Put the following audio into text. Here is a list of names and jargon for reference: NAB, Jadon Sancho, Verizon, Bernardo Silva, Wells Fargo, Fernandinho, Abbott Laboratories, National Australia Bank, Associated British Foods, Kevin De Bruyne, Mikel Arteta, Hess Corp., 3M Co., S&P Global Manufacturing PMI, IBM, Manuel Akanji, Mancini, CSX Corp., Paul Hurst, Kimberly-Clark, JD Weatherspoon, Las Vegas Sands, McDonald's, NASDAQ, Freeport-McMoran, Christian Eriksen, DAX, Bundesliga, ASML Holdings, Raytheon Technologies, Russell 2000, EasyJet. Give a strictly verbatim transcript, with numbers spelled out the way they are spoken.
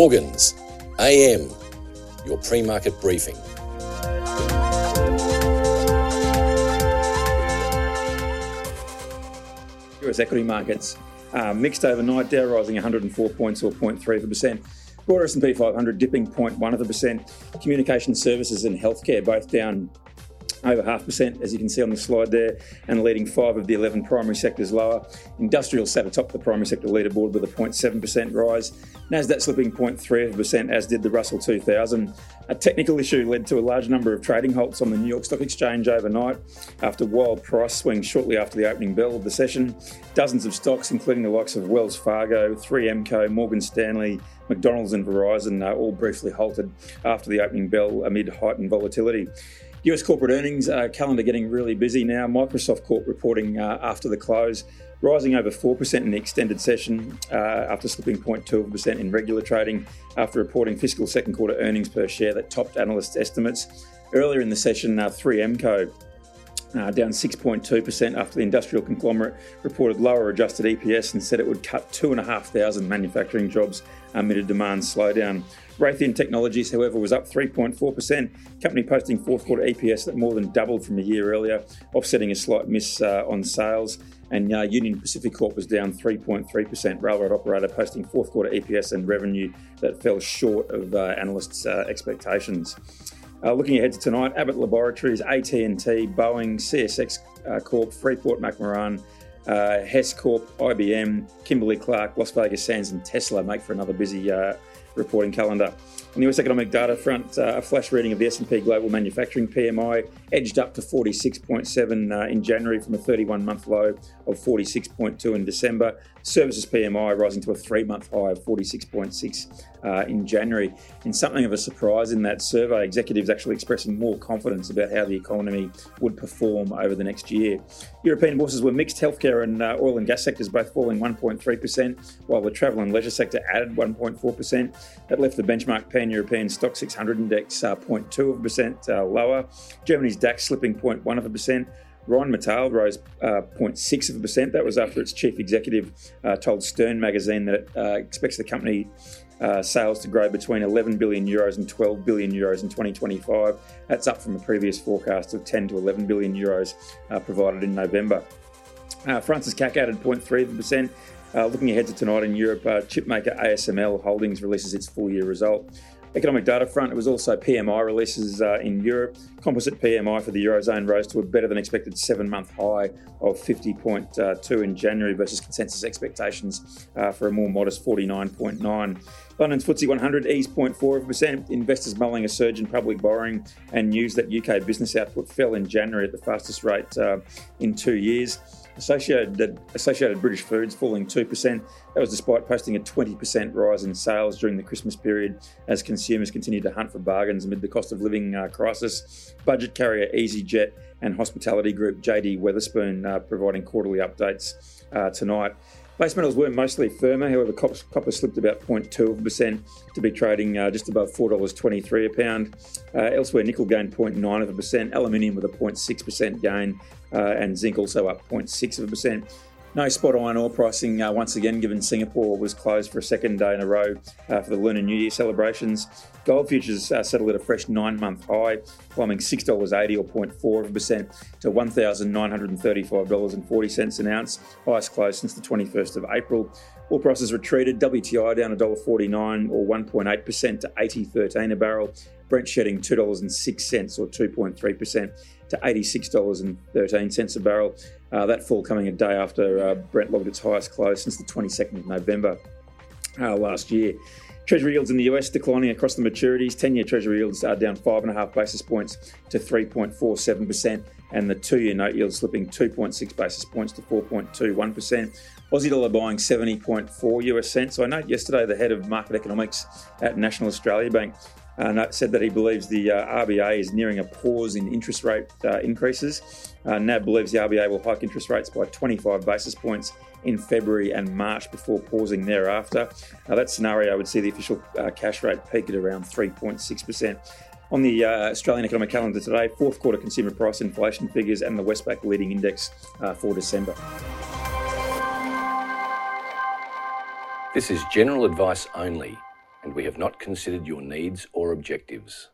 Morgan's A M, your pre-market briefing. U S equity markets uh, mixed overnight, Dow rising one hundred four points or zero point three percent. Broader S and P five hundred dipping zero point one percent. Communication services and healthcare both down over half percent, as you can see on the slide there, and leading five of the eleven primary sectors lower. Industrial sat atop the primary sector leaderboard with a zero point seven percent rise. NASDAQ slipping zero point three percent, as did the Russell two thousand. A technical issue led to a large number of trading halts on the New York Stock Exchange overnight after wild price swings shortly after the opening bell of the session. Dozens of stocks, including the likes of Wells Fargo, three M Co., Morgan Stanley, McDonald's and Verizon, uh, all briefly halted after the opening bell amid heightened volatility. U S corporate earnings uh, calendar getting really busy now. Microsoft Corp reporting uh, after the close, rising over four percent in the extended session uh, after slipping zero point two percent in regular trading after reporting fiscal second quarter earnings per share that topped analysts' estimates. Earlier in the session, uh, three M Co. Uh, down six point two percent after the industrial conglomerate reported lower adjusted E P S and said it would cut two thousand five hundred manufacturing jobs amid a demand slowdown. Raytheon Technologies, however, was up three point four percent, company posting fourth quarter E P S that more than doubled from a year earlier, offsetting a slight miss uh, on sales. And uh, Union Pacific Corp was down three point three percent, railroad operator posting fourth quarter E P S and revenue that fell short of uh, analysts' uh, expectations. Uh, looking ahead to tonight, Abbott Laboratories, A T and T, Boeing, C S X uh, Corp, Freeport-McMoran, uh, Hess Corp, I B M, Kimberly-Clark, Las Vegas Sands and Tesla make for another busy uh, reporting calendar. On the U S economic data front, uh, a flash reading of the S and P Global Manufacturing P M I edged up to forty-six point seven uh, in January from a thirty-one month low of forty-six point two in December. Services P M I rising to a three-month high of forty-six point six uh, in January. And something of a surprise in that survey, executives actually expressing more confidence about how the economy would perform over the next year. European bourses were mixed, healthcare and uh, oil and gas sectors both falling one point three percent, while the travel and leisure sector added one point four percent. That left the benchmark Pan-European Stock six hundred index uh, zero point two percent uh, lower. Germany's DAX slipping zero point one percent. Rheinmetall rose uh, zero point six percent. That was after its chief executive uh, told Stern magazine that it uh, expects the company uh, sales to grow between eleven billion euros and twelve billion euros in twenty twenty-five. That's up from a previous forecast of ten to eleven billion euros uh, provided in November. Uh, France's C A C added zero point three percent. Uh, looking ahead to tonight in Europe, uh, chipmaker A S M L Holdings releases its full-year result. Economic data front, it was also P M I releases uh, in Europe. Composite P M I for the Eurozone rose to a better-than-expected seven-month high of fifty point two in January versus consensus expectations uh, for a more modest forty-nine point nine. London's F T S E one hundred eased zero point four percent, investors mulling a surge in public borrowing and news that U K business output fell in January at the fastest rate uh, in two years. Associated, Associated British Foods falling two percent. That was despite posting a twenty percent rise in sales during the Christmas period as consumers continued to hunt for bargains amid the cost of living uh, crisis. Budget carrier EasyJet and hospitality group J D Weatherspoon uh, providing quarterly updates uh, tonight. Base metals were mostly firmer, however copper slipped about zero point two percent to be trading uh, just above four dollars twenty-three a pound. Uh, elsewhere, nickel gained zero point nine percent, aluminium with a zero point six percent gain, uh, and zinc also up zero point six percent. No spot iron ore pricing uh, once again, given Singapore was closed for a second day in a row uh, for the Lunar New Year celebrations. Gold futures uh, settled at a fresh nine-month high, climbing six dollars eighty or zero point four percent to one thousand nine hundred thirty-five dollars and forty cents an ounce, highest close since the twenty-first of April. Oil prices retreated, W T I down one dollar forty-nine or one point eight percent to eighty dollars thirteen a barrel. Brent shedding two dollars and six cents or two point three percent to eighty-six dollars thirteen a barrel. Uh, that fall coming a day after uh, Brent logged its highest close since the twenty-second of November uh, last year. Treasury yields in the U S declining across the maturities. ten-year Treasury yields are down five point five basis points to three point four seven percent and the two-year note yield slipping two point six basis points to four point two one percent. Aussie dollar buying seventy point four U S cents. So I note yesterday the head of market economics at National Australia Bank Uh, said that he believes the uh, R B A is nearing a pause in interest rate uh, increases. Uh, N A B believes the R B A will hike interest rates by twenty-five basis points in February and March before pausing thereafter. Uh, that scenario would see the official uh, cash rate peak at around three point six percent. On the uh, Australian economic calendar today, fourth quarter consumer price inflation figures and the Westpac leading index uh, for December. This is general advice only and we have not considered your needs or objectives.